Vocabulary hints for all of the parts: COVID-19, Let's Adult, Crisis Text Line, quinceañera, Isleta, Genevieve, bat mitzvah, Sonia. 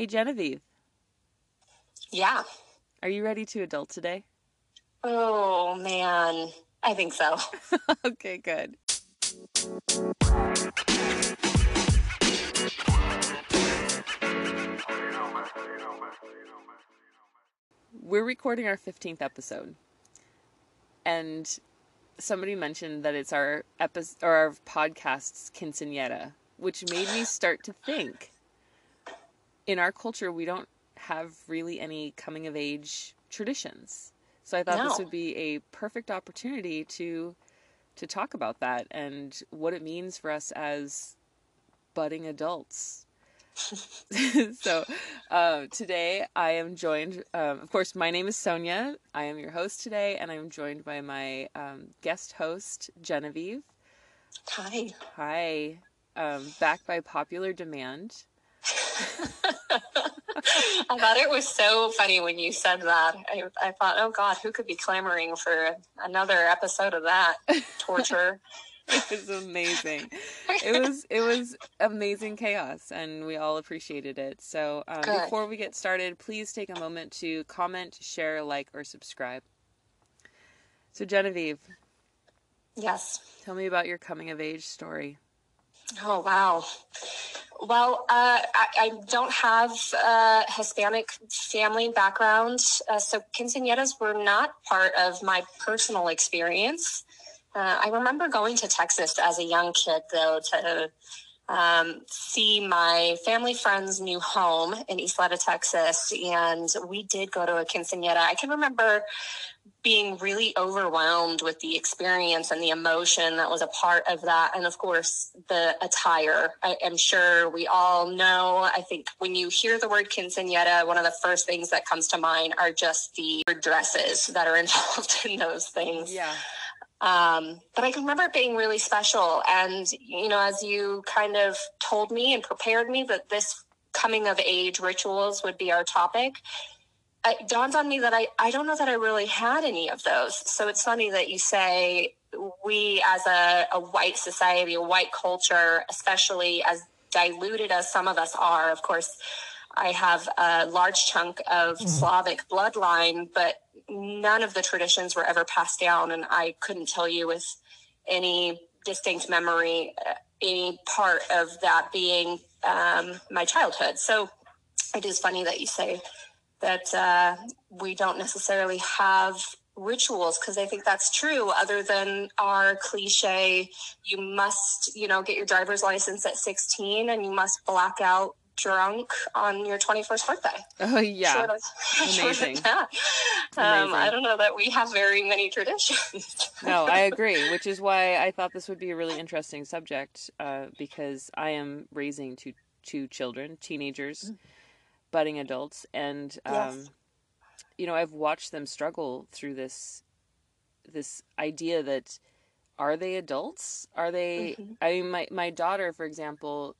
Hey, Genevieve. Yeah. Are you ready to adult today? Oh, man. I think so. Okay, good. We're recording our 15th episode. And somebody mentioned that it's our episode or our podcast's quinceañera, which made me start to think. In our culture, we don't have really any coming of age traditions. So I thought this would be a perfect opportunity to talk about that and what it means for us as budding adults. So today I am joined, of course, my name is Sonia. I am your host today, and I'm joined by my guest host, Genevieve. Hi. Hi. Back by popular demand. I thought it was so funny when you said that. I thought, oh God, who could be clamoring for another episode of that torture? It was amazing. It was amazing chaos, and we all appreciated it. So before we get started, please take a moment to comment, share, like, or subscribe. So Genevieve. Yes. Tell me about your coming of age story. Oh, wow. Well, I don't have a Hispanic family background, so quinceañeras were not part of my personal experience. I remember going to Texas as a young kid, though, to see my family friend's new home in Isleta, Texas, and we did go to a quinceañera. I can remember being really overwhelmed with the experience and the emotion that was a part of that. And of course, the attire. I am sure we all know, I think when you hear the word quinceañera, one of the first things that comes to mind are just the dresses that are involved in those things. Yeah. But I can remember it being really special. And, you know, as you kind of told me and prepared me that this coming of age rituals would be our topic, it dawned on me that I don't know that I really had any of those. So it's funny that you say we as a white society, a white culture, especially as diluted as some of us are. Of course, I have a large chunk of Slavic bloodline, but none of the traditions were ever passed down. And I couldn't tell you with any distinct memory, any part of that being my childhood. So it is funny that you say that we don't necessarily have rituals, because I think that's true, other than our cliche, you must, you know, get your driver's license at 16 and you must black out drunk on your 21st birthday. Oh, yeah. Amazing. I don't know that we have very many traditions. No, I agree, which is why I thought this would be a really interesting subject, because I am raising two children, teenagers. Mm-hmm. Budding adults, and yes. You know, I've watched them struggle through this idea that, are they adults? Are they? Mm-hmm. I mean, my daughter, for example,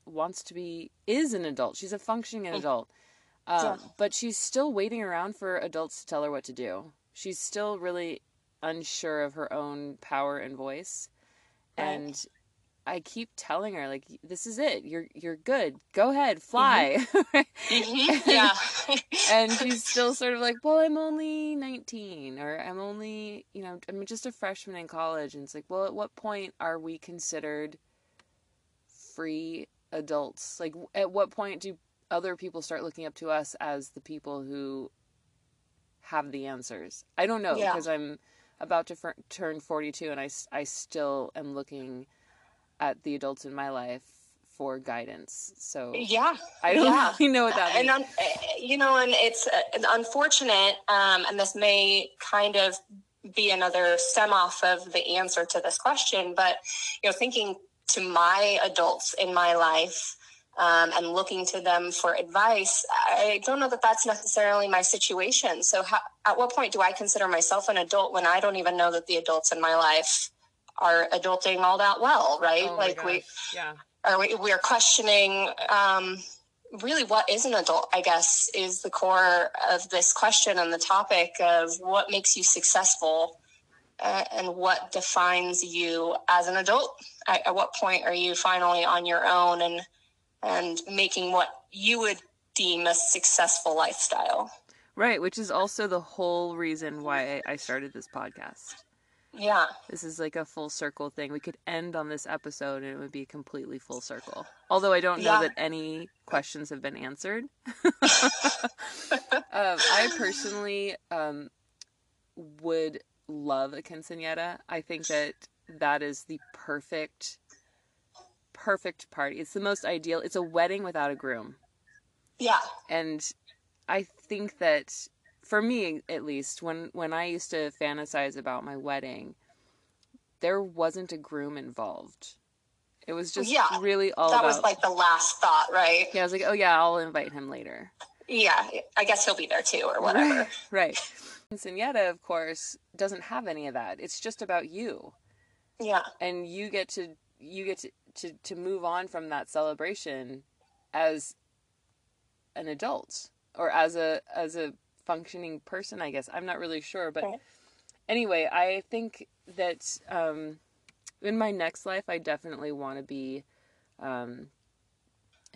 is an adult. She's a functioning adult, but she's still waiting around for adults to tell her what to do. She's still really unsure of her own power and voice, and I keep telling her, like, this is it. You're good. Go ahead, fly. Mm-hmm. Mm-hmm. Yeah. And she's still sort of like, well, I'm only 19, or I'm only, you know, I'm just a freshman in college. And it's like, well, at what point are we considered free adults? Like, at what point do other people start looking up to us as the people who have the answers? I don't know, because I'm about to turn 42, and I still am looking at the adults in my life for guidance. So I don't really know what that means. And you know, and it's unfortunate, and this may kind of be another stem off of the answer to this question, but, you know, thinking to my adults in my life, and looking to them for advice, I don't know that that's necessarily my situation. So at what point do I consider myself an adult when I don't even know that the adults in my life are adulting all that well, right? Oh, like we are questioning really what is an adult, I guess, is the core of this question and the topic of what makes you successful and what defines you as an adult. At what point are you finally on your own and making what you would deem a successful lifestyle. Right, which is also the whole reason why I started this podcast. Yeah. This is like a full circle thing. We could end on this episode and it would be completely full circle. Although I don't know that any questions have been answered. I personally would love a quinceañera. I think that is the perfect party. It's the most ideal. It's a wedding without a groom. Yeah. And I think that, for me, at least, when I used to fantasize about my wedding, there wasn't a groom involved. It was just really all about... That was like the last thought, right? Yeah, I was like, oh yeah, I'll invite him later. Yeah, I guess he'll be there too, or whatever. Right. Quinceañera, of course, doesn't have any of that. It's just about you. Yeah. And you get to move on from that celebration as an adult, or as a functioning person, I guess. I'm not really sure, but anyway, I think that in my next life, I definitely want to be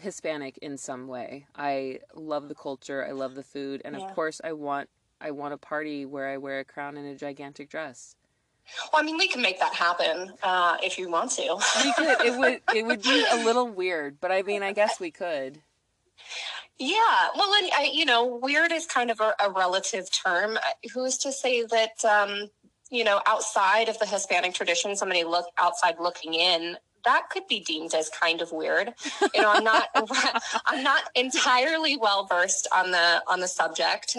Hispanic in some way. I love the culture, I love the food, and of course, I want a party where I wear a crown and a gigantic dress. Well, I mean, we can make that happen if you want to. We could. It would be a little weird, but I mean, I guess we could. Yeah, well, and weird is kind of a relative term. Who's to say that, outside of the Hispanic tradition, somebody looking in, that could be deemed as kind of weird. I'm not entirely well versed on the subject.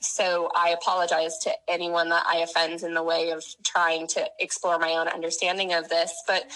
So I apologize to anyone that I offend in the way of trying to explore my own understanding of this. But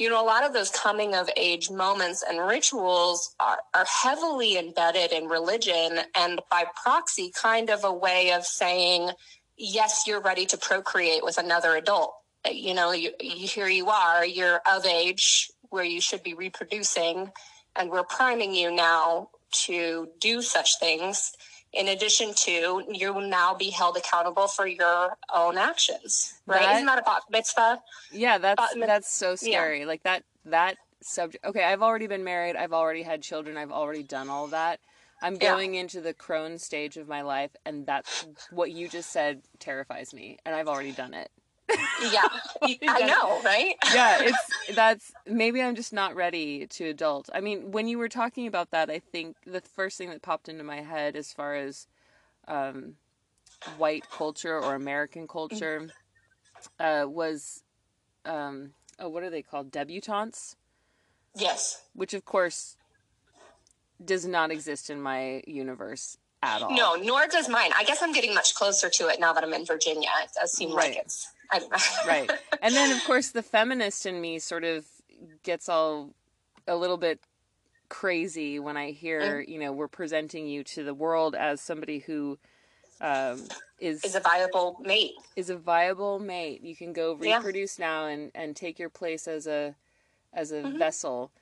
a lot of those coming of age moments and rituals are heavily embedded in religion, and by proxy, kind of a way of saying, yes, you're ready to procreate with another adult. Here you are, you're of age where you should be reproducing, and we're priming you now to do such things. In addition to, you will now be held accountable for your own actions, right? Isn't that a bat mitzvah? Yeah, that's so scary. Yeah. Like that subject. Okay, I've already been married. I've already had children. I've already done all that. I'm going into the crone stage of my life, and that's what you just said terrifies me, and I've already done it. Yeah, I know, right? Yeah, maybe I'm just not ready to adult. I mean, when you were talking about that, I think the first thing that popped into my head as far as white culture or American culture was, what are they called? Debutantes? Yes. Which, of course, does not exist in my universe at all. No, nor does mine. I guess I'm getting much closer to it now that I'm in Virginia. It does seem like it's... Right. And then, of course, the feminist in me sort of gets all a little bit crazy when I hear, we're presenting you to the world as somebody who is a viable mate. Is a viable mate. You can go reproduce now and take your place as a vessel.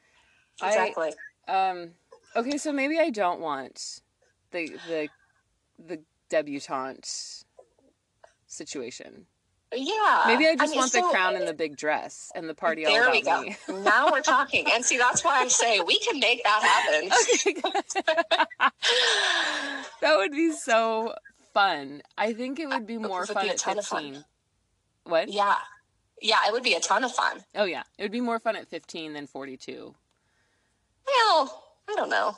Exactly. Okay, so maybe I don't want the debutante situation. Yeah. Maybe I just want the crown and the big dress and the party all about me. There we go. Now we're talking. And see, that's why I'm saying we can make that happen. Okay. That would be so fun. I think it would be more fun at 15. What? Yeah. Yeah, it would be a ton of fun. Oh, yeah. It would be more fun at 15 than 42. Well, I don't know.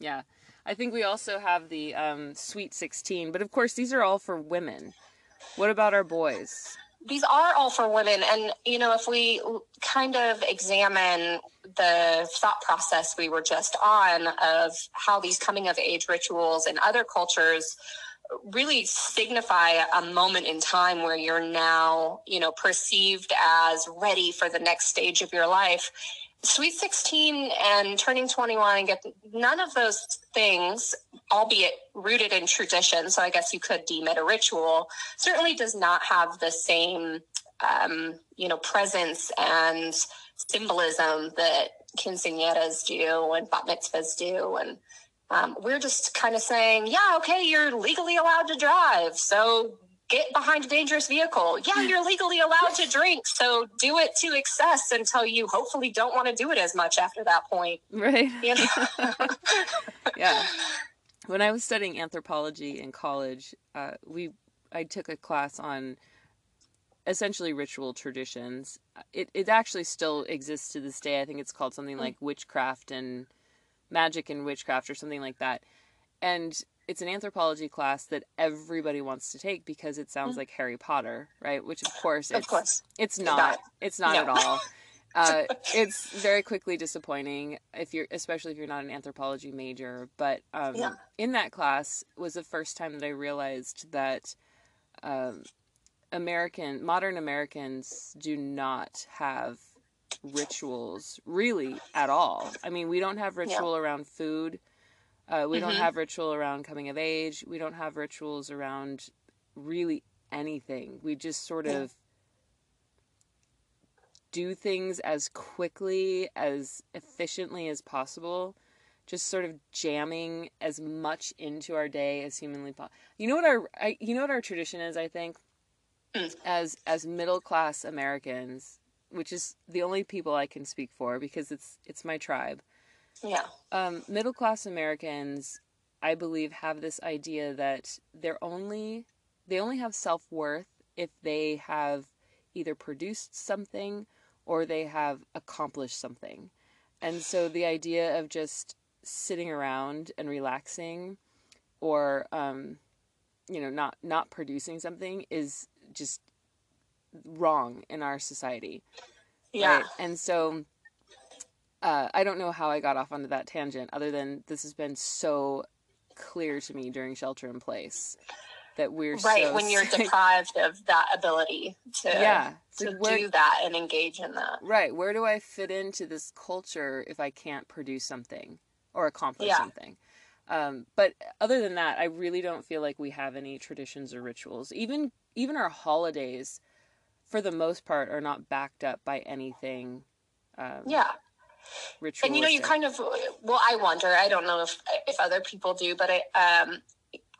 Yeah. I think we also have the Sweet 16, but of course these are all for women. What about our boys? These are all for women, and if we kind of examine the thought process we were just on of how these coming-of-age rituals in other cultures really signify a moment in time where you're now, perceived as ready for the next stage of your life. Sweet 16 and turning 21 and none of those things, albeit rooted in tradition, so I guess you could deem it a ritual, certainly does not have the same, presence and symbolism that quinceañeras do and bat mitzvahs do. And we're just kind of saying, okay, you're legally allowed to drive, so get behind a dangerous vehicle. Yeah, you're legally allowed to drink, so do it to excess until you hopefully don't want to do it as much after that point. Right. You know? Yeah. When I was studying anthropology in college, I took a class on essentially ritual traditions. It actually still exists to this day. I think it's called something like witchcraft and magic and witchcraft or something like that. And it's an anthropology class that everybody wants to take because it sounds like Harry Potter, right? Which of course. It's not no. at all. It's very quickly disappointing especially if you're not an anthropology major, but in that class was the first time that I realized that modern Americans do not have rituals really at all. I mean, we don't have ritual around food. We don't have ritual around coming of age. We don't have rituals around really anything. We just sort of do things as quickly, as efficiently as possible, just sort of jamming as much into our day as humanly possible. You know what our tradition is, I think? As middle-class Americans, which is the only people I can speak for because it's my tribe. Yeah. Middle-class Americans, I believe, have this idea that they only have self-worth if they have either produced something or they have accomplished something. And so the idea of just sitting around and relaxing or, not producing something is just wrong in our society. Yeah. Right? And so... I don't know how I got off onto that tangent other than this has been so clear to me during shelter in place that we're when you're deprived of that ability to do that and engage in that. Right. Where do I fit into this culture if I can't produce something or accomplish something? But other than that, I really don't feel like we have any traditions or rituals. Even our holidays, for the most part, are not backed up by anything. Ritualistic. And you kind of, I wonder, I don't know if other people do, but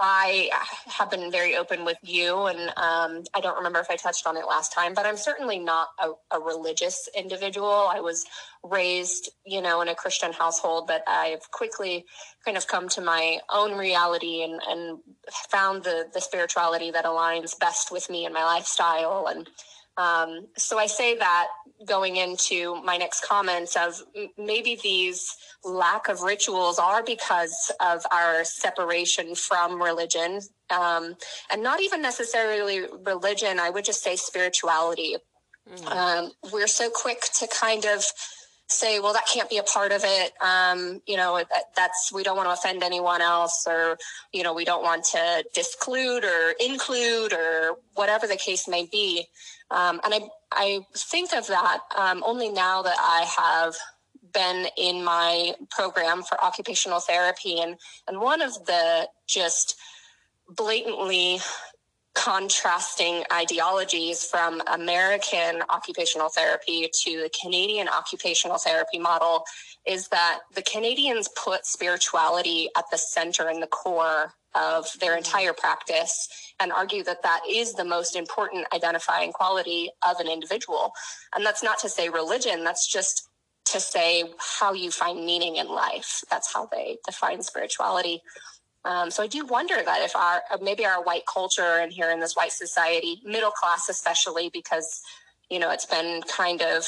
I have been very open with you, and I don't remember if I touched on it last time, but I'm certainly not a religious individual. I was raised, in a Christian household, but I've quickly kind of come to my own reality and found the spirituality that aligns best with me and my lifestyle. And so I say that going into my next comments of maybe these lack of rituals are because of our separation from religion, and not even necessarily religion. I would just say spirituality. We're so quick to kind of say, well, that can't be a part of it. We don't want to offend anyone else, or, we don't want to disclude or include or whatever the case may be. And I think of that only now that I have been in my program for occupational therapy. And one of the just blatantly contrasting ideologies from American occupational therapy to the Canadian occupational therapy model is that the Canadians put spirituality at the center and the core of their entire practice and argue that is the most important identifying quality of an individual. And that's not to say religion, that's just to say how you find meaning in life. That's how they define spirituality. So I do wonder that if our white culture and here in this white society, middle class especially, because, it's been kind of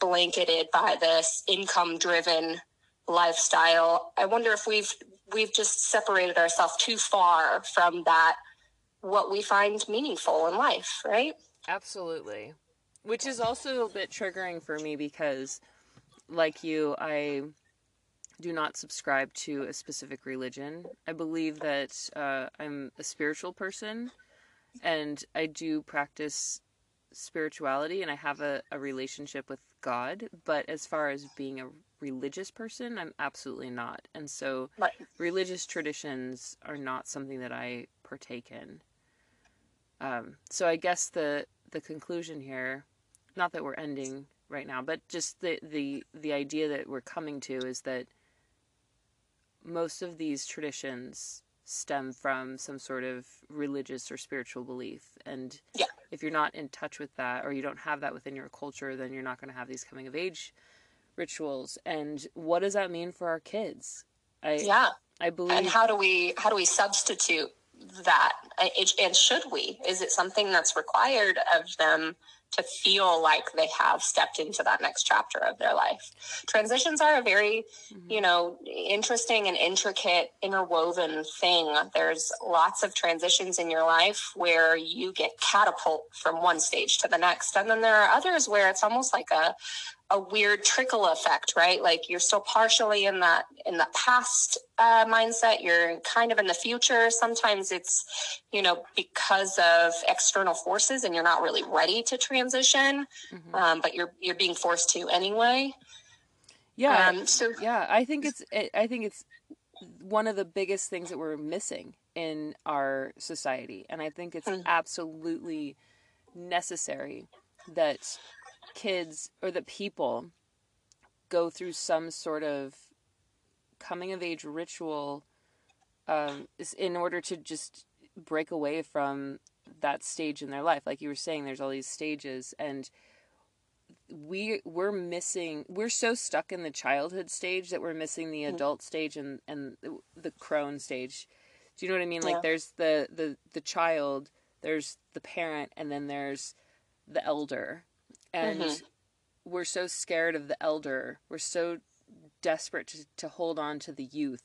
blanketed by this income-driven lifestyle. I wonder if we've just separated ourselves too far from that, what we find meaningful in life, right? Absolutely. Which is also a bit triggering for me because, like you, I do not subscribe to a specific religion. I believe that I'm a spiritual person, and I do practice spirituality, and I have a relationship with God. But as far as being a religious person, I'm absolutely not. And so religious traditions are not something that I partake in. So I guess the conclusion here, not that we're ending right now, but just the idea that we're coming to is that most of these traditions stem from some sort of religious or spiritual belief. And yeah. If you're not in touch with that, or you don't have that within your culture, then you're not going to have these coming of age rituals. And what does that mean for our kids? I believe. And how do we substitute that? And should we? Is it something that's required of them to feel like they have stepped into that next chapter of their life? Transitions are a very, interesting and intricate, interwoven thing. There's lots of transitions in your life where you get catapulted from one stage to the next. And then there are others where it's almost like a weird trickle effect, right? Like you're still partially in the past mindset. You're kind of in the future. Sometimes it's, because of external forces and you're not really ready to transition, but you're being forced to anyway. Yeah. I think it's one of the biggest things that we're missing in our society. And I think it's absolutely necessary that kids, or that people, go through some sort of coming of age ritual in order to just break away from that stage in their life. Like you were saying, there's all these stages, and we're so stuck in the childhood stage that we're missing the adult stage and the crone stage. Do you know what I mean? Yeah. Like there's the child, there's the parent, and then there's the elder. And we're so scared of the elder. We're so desperate to hold on to the youth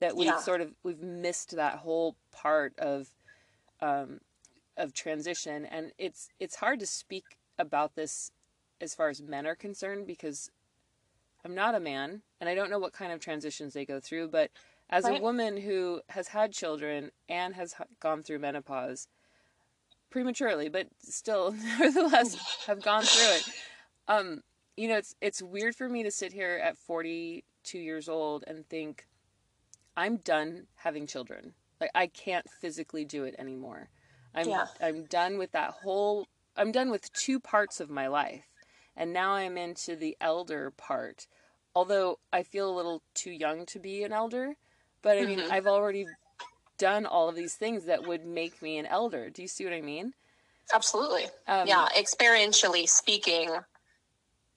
that we've missed that whole part of transition. And it's hard to speak about this as far as men are concerned, because I'm not a man and I don't know what kind of transitions they go through. But as a woman who has had children and has gone through menopause, prematurely, but still, nevertheless, have gone through it. It's weird for me to sit here at 42 years old and think, I'm done having children. Like, I can't physically do it anymore. I'm done with that whole, I'm done with two parts of my life. And now I'm into the elder part. Although I feel a little too young to be an elder, but I mean, I've already done all of these things that would make me an elder. Do you see what I mean? Absolutely. Experientially speaking,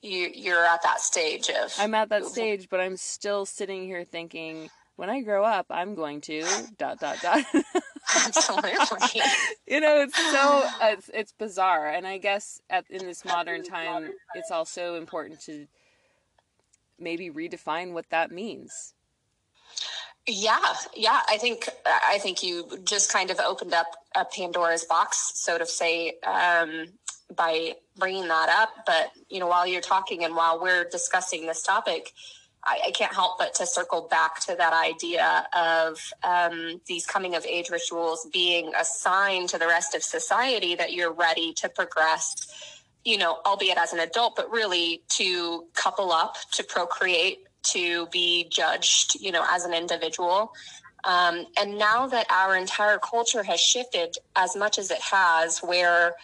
you're at that stage of... I'm at that stage, but I'm still sitting here thinking, when I grow up, I'm going to... ... Absolutely. It's so... It's bizarre. And I guess in this modern time, it's also important to maybe redefine what that means. Yeah. I think you just kind of opened up a Pandora's box, so to say, by bringing that up. But, while you're talking and while we're discussing this topic, I can't help but to circle back to that idea of these coming of age rituals being a sign to the rest of society that you're ready to progress, albeit as an adult, but really to couple up, to procreate, to be judged, as an individual. And now that our entire culture has shifted as much as it has, where,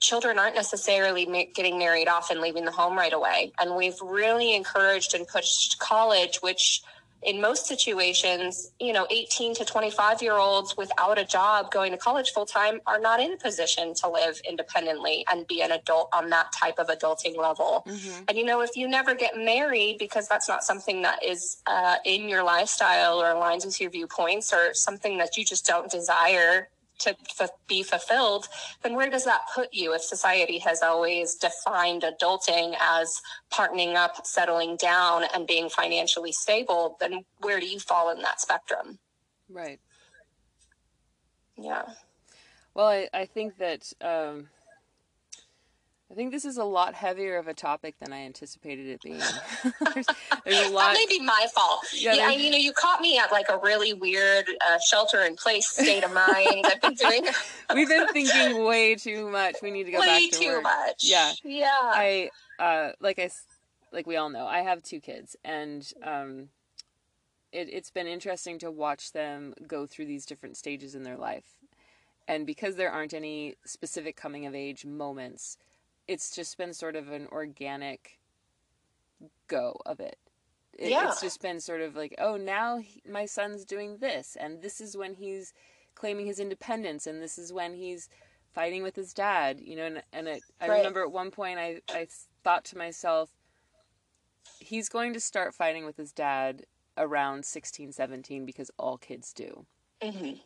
children aren't necessarily getting married off and leaving the home right away. And we've really encouraged and pushed college, which in most situations, 18 to 25-year-olds without a job going to college full-time are not in a position to live independently and be an adult on that type of adulting level. And, if you never get married because that's not something that is in your lifestyle or aligns with your viewpoints or something that you just don't desire to be fulfilled, then where does that put you if society has always defined adulting as partnering up, settling down, and being financially stable? Then where do you fall in that spectrum? Right. Yeah. Well, I think that, I think this is a lot heavier of a topic than I anticipated it being. there's a lot. That may be my fault. Yeah, you caught me at a really weird shelter-in-place state of mind. We've been thinking way too much. We need to go back to work. Way too much. Yeah. Yeah. Like we all know, I have two kids, and it's been interesting to watch them go through these different stages in their life, and because there aren't any specific coming-of-age moments, it's just been sort of an organic go of it. It's just been sort of like, oh, now my son's doing this, and this is when he's claiming his independence, and this is when he's fighting with his dad, you know, and I remember at one point I thought to myself, he's going to start fighting with his dad around 16, 17 because all kids do. Mm-hmm.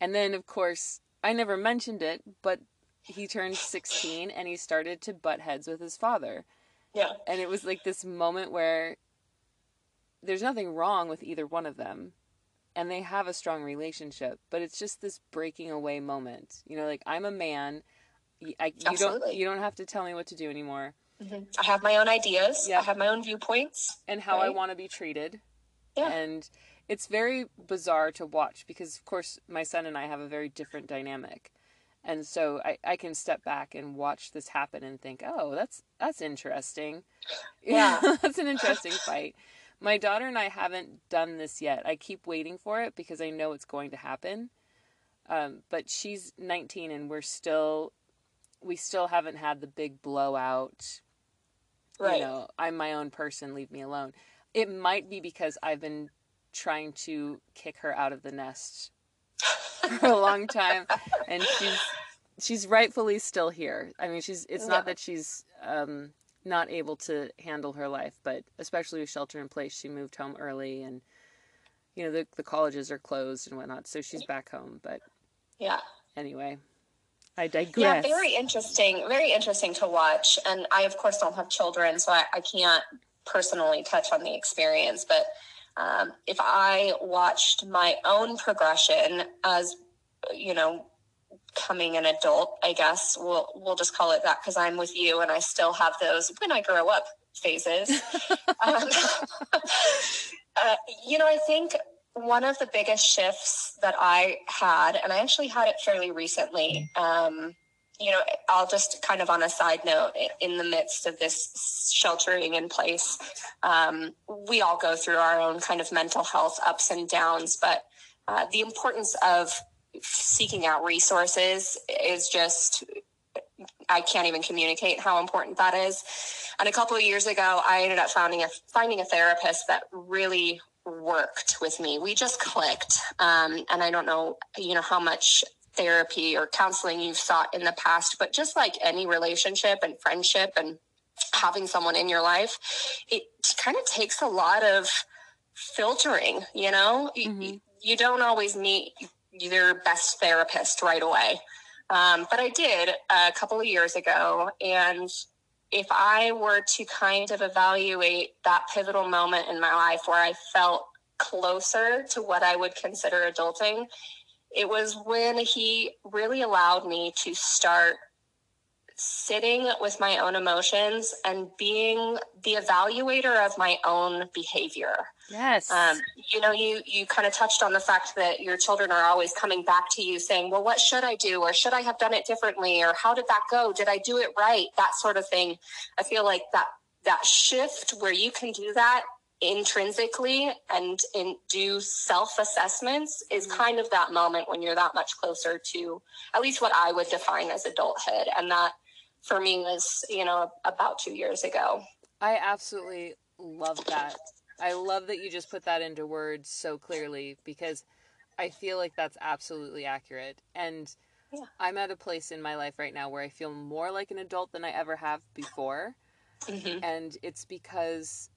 And then, of course, I never mentioned it, but he turned 16 and he started to butt heads with his father. Yeah. And it was like this moment where there's nothing wrong with either one of them. And they have a strong relationship, but it's just this breaking away moment. You know, like, I'm a man. You don't have to tell me what to do anymore. Mm-hmm. I have my own ideas. Yeah. I have my own viewpoints. And how I want to be treated. Yeah. And it's very bizarre to watch because, of course, my son and I have a very different dynamic. And so I can step back and watch this happen and think, oh, that's interesting. Yeah. That's an interesting fight. My daughter and I haven't done this yet. I keep waiting for it because I know it's going to happen. But she's 19 and we still haven't had the big blowout. Right. You know, I'm my own person, leave me alone. It might be because I've been trying to kick her out of the nest for a long time. And she's rightfully still here. I mean, it's not that she's, not able to handle her life, but especially with shelter in place, she moved home early and, you know, the colleges are closed and whatnot. So she's back home, but anyway, I digress. Yeah, very interesting to watch. And I, of course, don't have children, so I can't personally touch on the experience, but if I watched my own progression as, you know, becoming an adult, I guess we'll just call it that because I'm with you and I still have those when I grow up phases. You know, I think one of the biggest shifts that I had, and I actually had it fairly recently, you know, I'll just kind of on a side note, in the midst of this sheltering in place, we all go through our own kind of mental health ups and downs, but the importance of seeking out resources is just, I can't even communicate how important that is. And a couple of years ago, I ended up finding a therapist that really worked with me. We just clicked. And I don't know, you know, how much therapy or counseling you've sought in the past, but just like any relationship and friendship and having someone in your life, it kind of takes a lot of filtering, you know, mm-hmm. you don't always meet your best therapist right away. But I did a couple of years ago. And if I were to kind of evaluate that pivotal moment in my life where I felt closer to what I would consider adulting, it was when he really allowed me to start sitting with my own emotions and being the evaluator of my own behavior. Yes. You know, you kind of touched on the fact that your children are always coming back to you saying, well, what should I do? Or should I have done it differently? Or how did that go? Did I do it right? That sort of thing. I feel like that shift where you can do that intrinsically and do self-assessments is kind of that moment when you're that much closer to at least what I would define as adulthood. And that, for me, was, you know, about 2 years ago. I absolutely love that. I love that you just put that into words so clearly because I feel like that's absolutely accurate. And I'm at a place in my life right now where I feel more like an adult than I ever have before. Mm-hmm. And it's because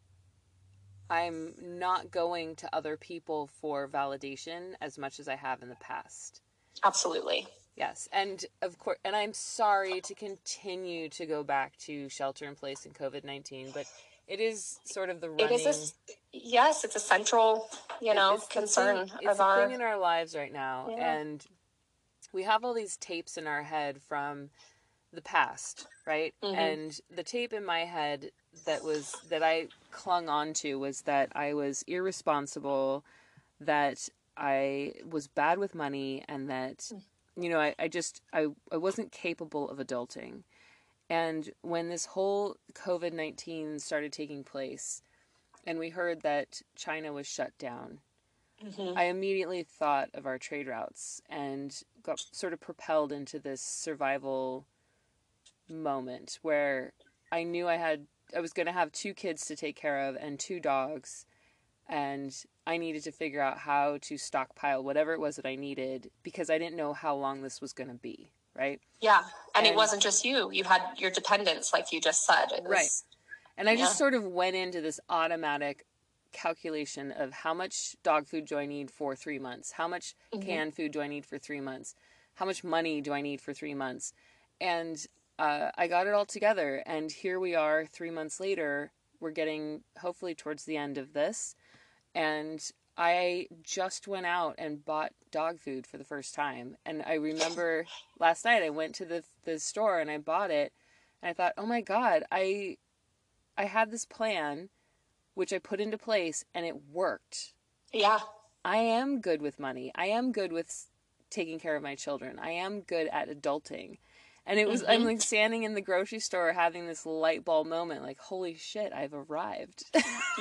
I'm not going to other people for validation as much as I have in the past. Absolutely. Yes. And of course, and I'm sorry to continue to go back to shelter in place and COVID-19, but it is sort of the running. It's a central, you know, concern of our thing in our lives right now. Yeah. And we have all these tapes in our head from the past, right? Mm-hmm. And the tape in my head that I clung on to was that I was irresponsible, that I was bad with money, and that, you know, I wasn't capable of adulting. And when this whole COVID-19 started taking place and we heard that China was shut down, mm-hmm. I immediately thought of our trade routes and got sort of propelled into this survival moment where I knew I was going to have 2 kids to take care of and 2 dogs And I needed to figure out how to stockpile whatever it was that I needed, because I didn't know how long this was going to be, right? Yeah. And it wasn't just you. You had your dependents, like you just said. It was, right. And I just sort of went into this automatic calculation of how much dog food do I need for 3 months? How much canned food do I need for 3 months? How much money do I need for 3 months? And I got it all together. And here we are 3 months later. We're getting hopefully towards the end of this. And I just went out and bought dog food for the first time. And I remember last night I went to the store and I bought it. And I thought, oh my God, I had this plan, which I put into place, and it worked. Yeah. I am good with money. I am good with taking care of my children. I am good at adulting. And it was, I'm like standing in the grocery store having this light bulb moment, like, holy shit, I've arrived.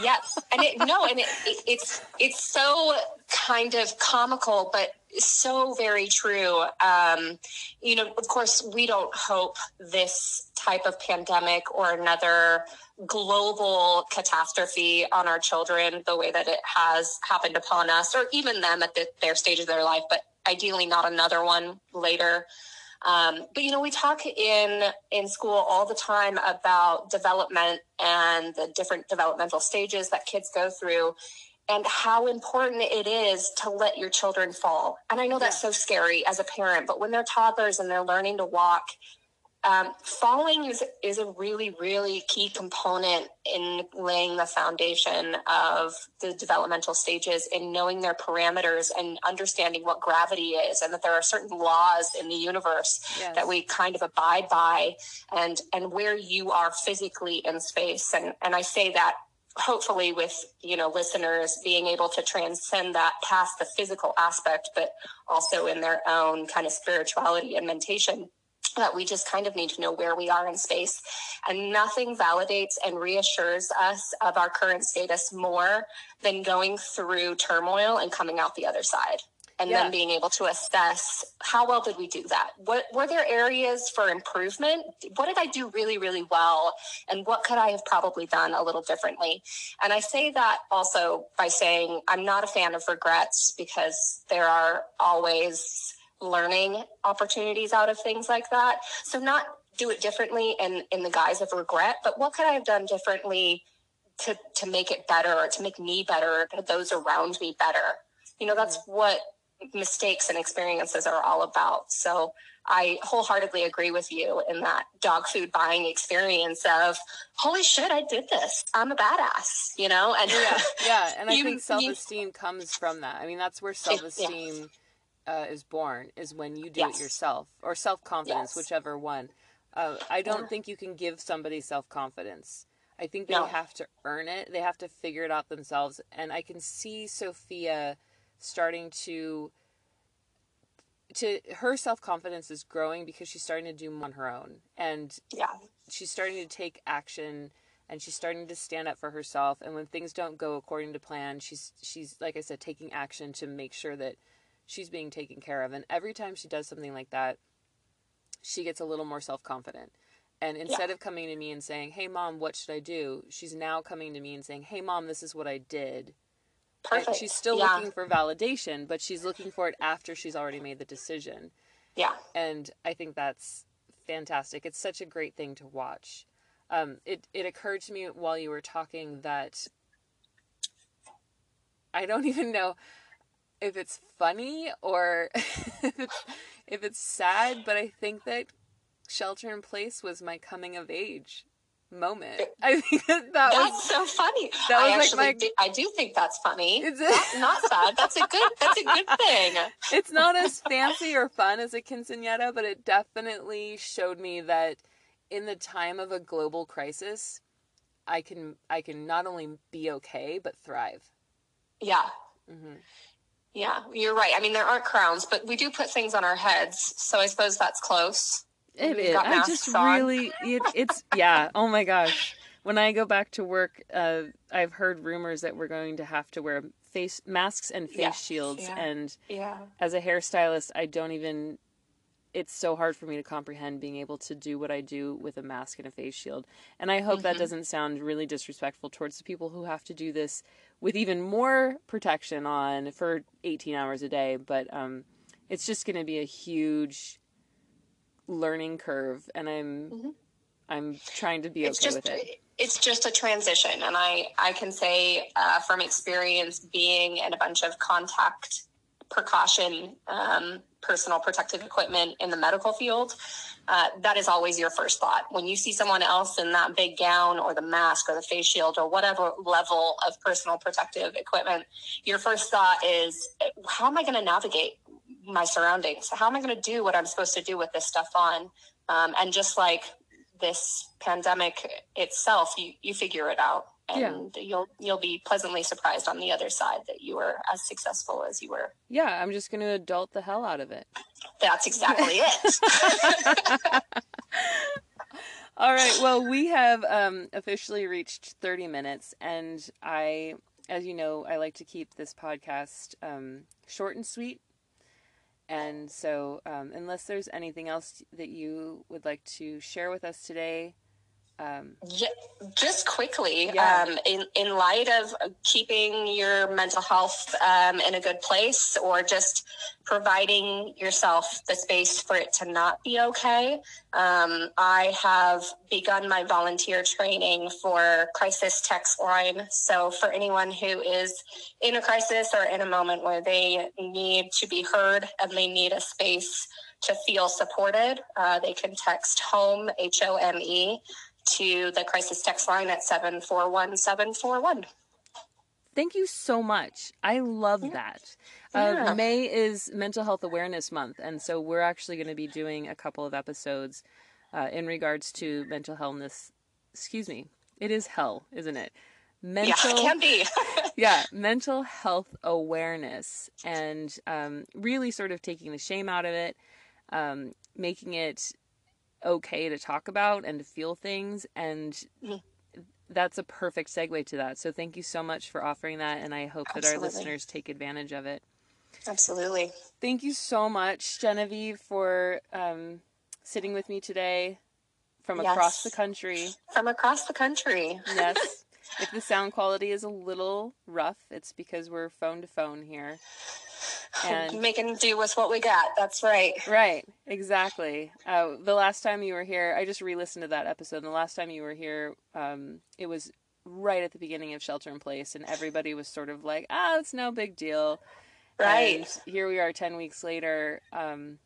Yes. And it's so kind of comical, but so very true. You know, of course we don't hope this type of pandemic or another global catastrophe on our children, the way that it has happened upon us, or even them at their stage of their life, but ideally not another one later. But, you know, we talk in school all the time about development and the different developmental stages that kids go through and how important it is to let your children fall. And I know that's so scary as a parent, but when they're toddlers and they're learning to walk, falling is a really, really key component in laying the foundation of the developmental stages and knowing their parameters and understanding what gravity is, and that there are certain laws in the universe that we kind of abide by, and where you are physically in space. And I say that hopefully with, you know, listeners being able to transcend that past the physical aspect, but also in their own kind of spirituality and mentation, that we just kind of need to know where we are in space. And nothing validates and reassures us of our current status more than going through turmoil and coming out the other side, and then being able to assess, how well did we do that? What were there areas for improvement? What did I do really, really well? And what could I have probably done a little differently? And I say that also by saying I'm not a fan of regrets, because there are always learning opportunities out of things like that. So not do it differently in the guise of regret, but what could I have done differently to make it better, or to make me better, or those around me better? You know, that's what mistakes and experiences are all about. So I wholeheartedly agree with you in that dog food buying experience of, holy shit, I did this. I'm a badass, you know? And and I think self-esteem comes from that. I mean, that's where self-esteem is born, is when you do it yourself, or self-confidence, whichever one. I don't think you can give somebody self-confidence. I think they have to earn it. They have to figure it out themselves. And I can see Sophia starting to her self-confidence is growing because she's starting to do more on her own, and she's starting to take action, and she's starting to stand up for herself. And when things don't go according to plan, she's, like I said, taking action to make sure that she's being taken care of. And every time she does something like that, she gets a little more self-confident. And instead of coming to me and saying, hey mom, what should I do? She's now coming to me and saying, hey mom, this is what I did. Perfect. And she's still looking for validation, but she's looking for it after she's already made the decision. Yeah. And I think that's fantastic. It's such a great thing to watch. It occurred to me while you were talking that I don't even know if it's funny or if it's sad, but I think that shelter in place was my coming of age moment. I think that's so funny. That was I do think that's funny. It's not sad. That's a good thing. It's not as fancy or fun as a quinceañera, but it definitely showed me that in the time of a global crisis, I can not only be okay, but thrive. Yeah. Mm-hmm. Yeah, you're right. I mean, there aren't crowns, but we do put things on our heads. So I suppose that's close. It is. I just really, it's, yeah. Oh my gosh. When I go back to work, I've heard rumors that we're going to have to wear face masks and face shields. And as a hairstylist, I don't even, it's so hard for me to comprehend being able to do what I do with a mask and a face shield. And I hope that doesn't sound really disrespectful towards the people who have to do this with even more protection on for 18 hours a day. But it's just going to be a huge learning curve. And I'm trying to be okay with it. It's just a transition. And I can say from experience being in a bunch of contact precaution personal protective equipment in the medical field, that is always your first thought. When you see someone else in that big gown or the mask or the face shield or whatever level of personal protective equipment, your first thought is, how am I going to navigate my surroundings? How am I going to do what I'm supposed to do with this stuff on? And just like this pandemic itself, you figure it out. And you'll be pleasantly surprised on the other side that you were as successful as you were. Yeah, I'm just going to adult the hell out of it. That's exactly it. All right. Well, we have officially reached 30 minutes. And I, as you know, I like to keep this podcast short and sweet. And so unless there's anything else that you would like to share with us today, just quickly, in light of keeping your mental health in a good place, or just providing yourself the space for it to not be okay, I have begun my volunteer training for Crisis Text Line. So for anyone who is in a crisis or in a moment where they need to be heard and they need a space to feel supported, they can text HOME, HOME, to the Crisis Text Line at 741741. Thank you so much. I love that. May is Mental Health Awareness Month, and so we're actually going to be doing a couple of episodes in regards to mental illness. Excuse me. It is hell, isn't it? Mental, yeah, it can be. Mental health awareness, and really sort of taking the shame out of it, making it okay to talk about and to feel things, and that's a perfect segue to that. So thank you so much for offering that, and I hope that our listeners take advantage of it. Absolutely. Thank you so much, Genevieve, for sitting with me today from across the country. From across the country. Yes. If the sound quality is a little rough, it's because we're phone to phone here. And making do with what we got. That's right. Right. Exactly. The last time you were here, I just re-listened to that episode. And the last time you were here, it was right at the beginning of Shelter in Place. And everybody was sort of like, it's no big deal. Right. And here we are 10 weeks later. And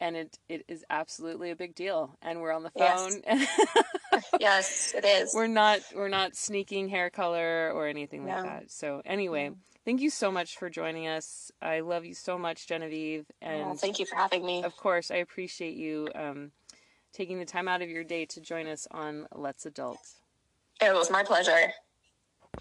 it is absolutely a big deal. And we're on the phone. Yes, it is. We're not sneaking hair color or anything like that. So anyway, thank you so much for joining us. I love you so much, Genevieve. And thank you for having me. Of course, I appreciate you taking the time out of your day to join us on Let's Adult. It was my pleasure.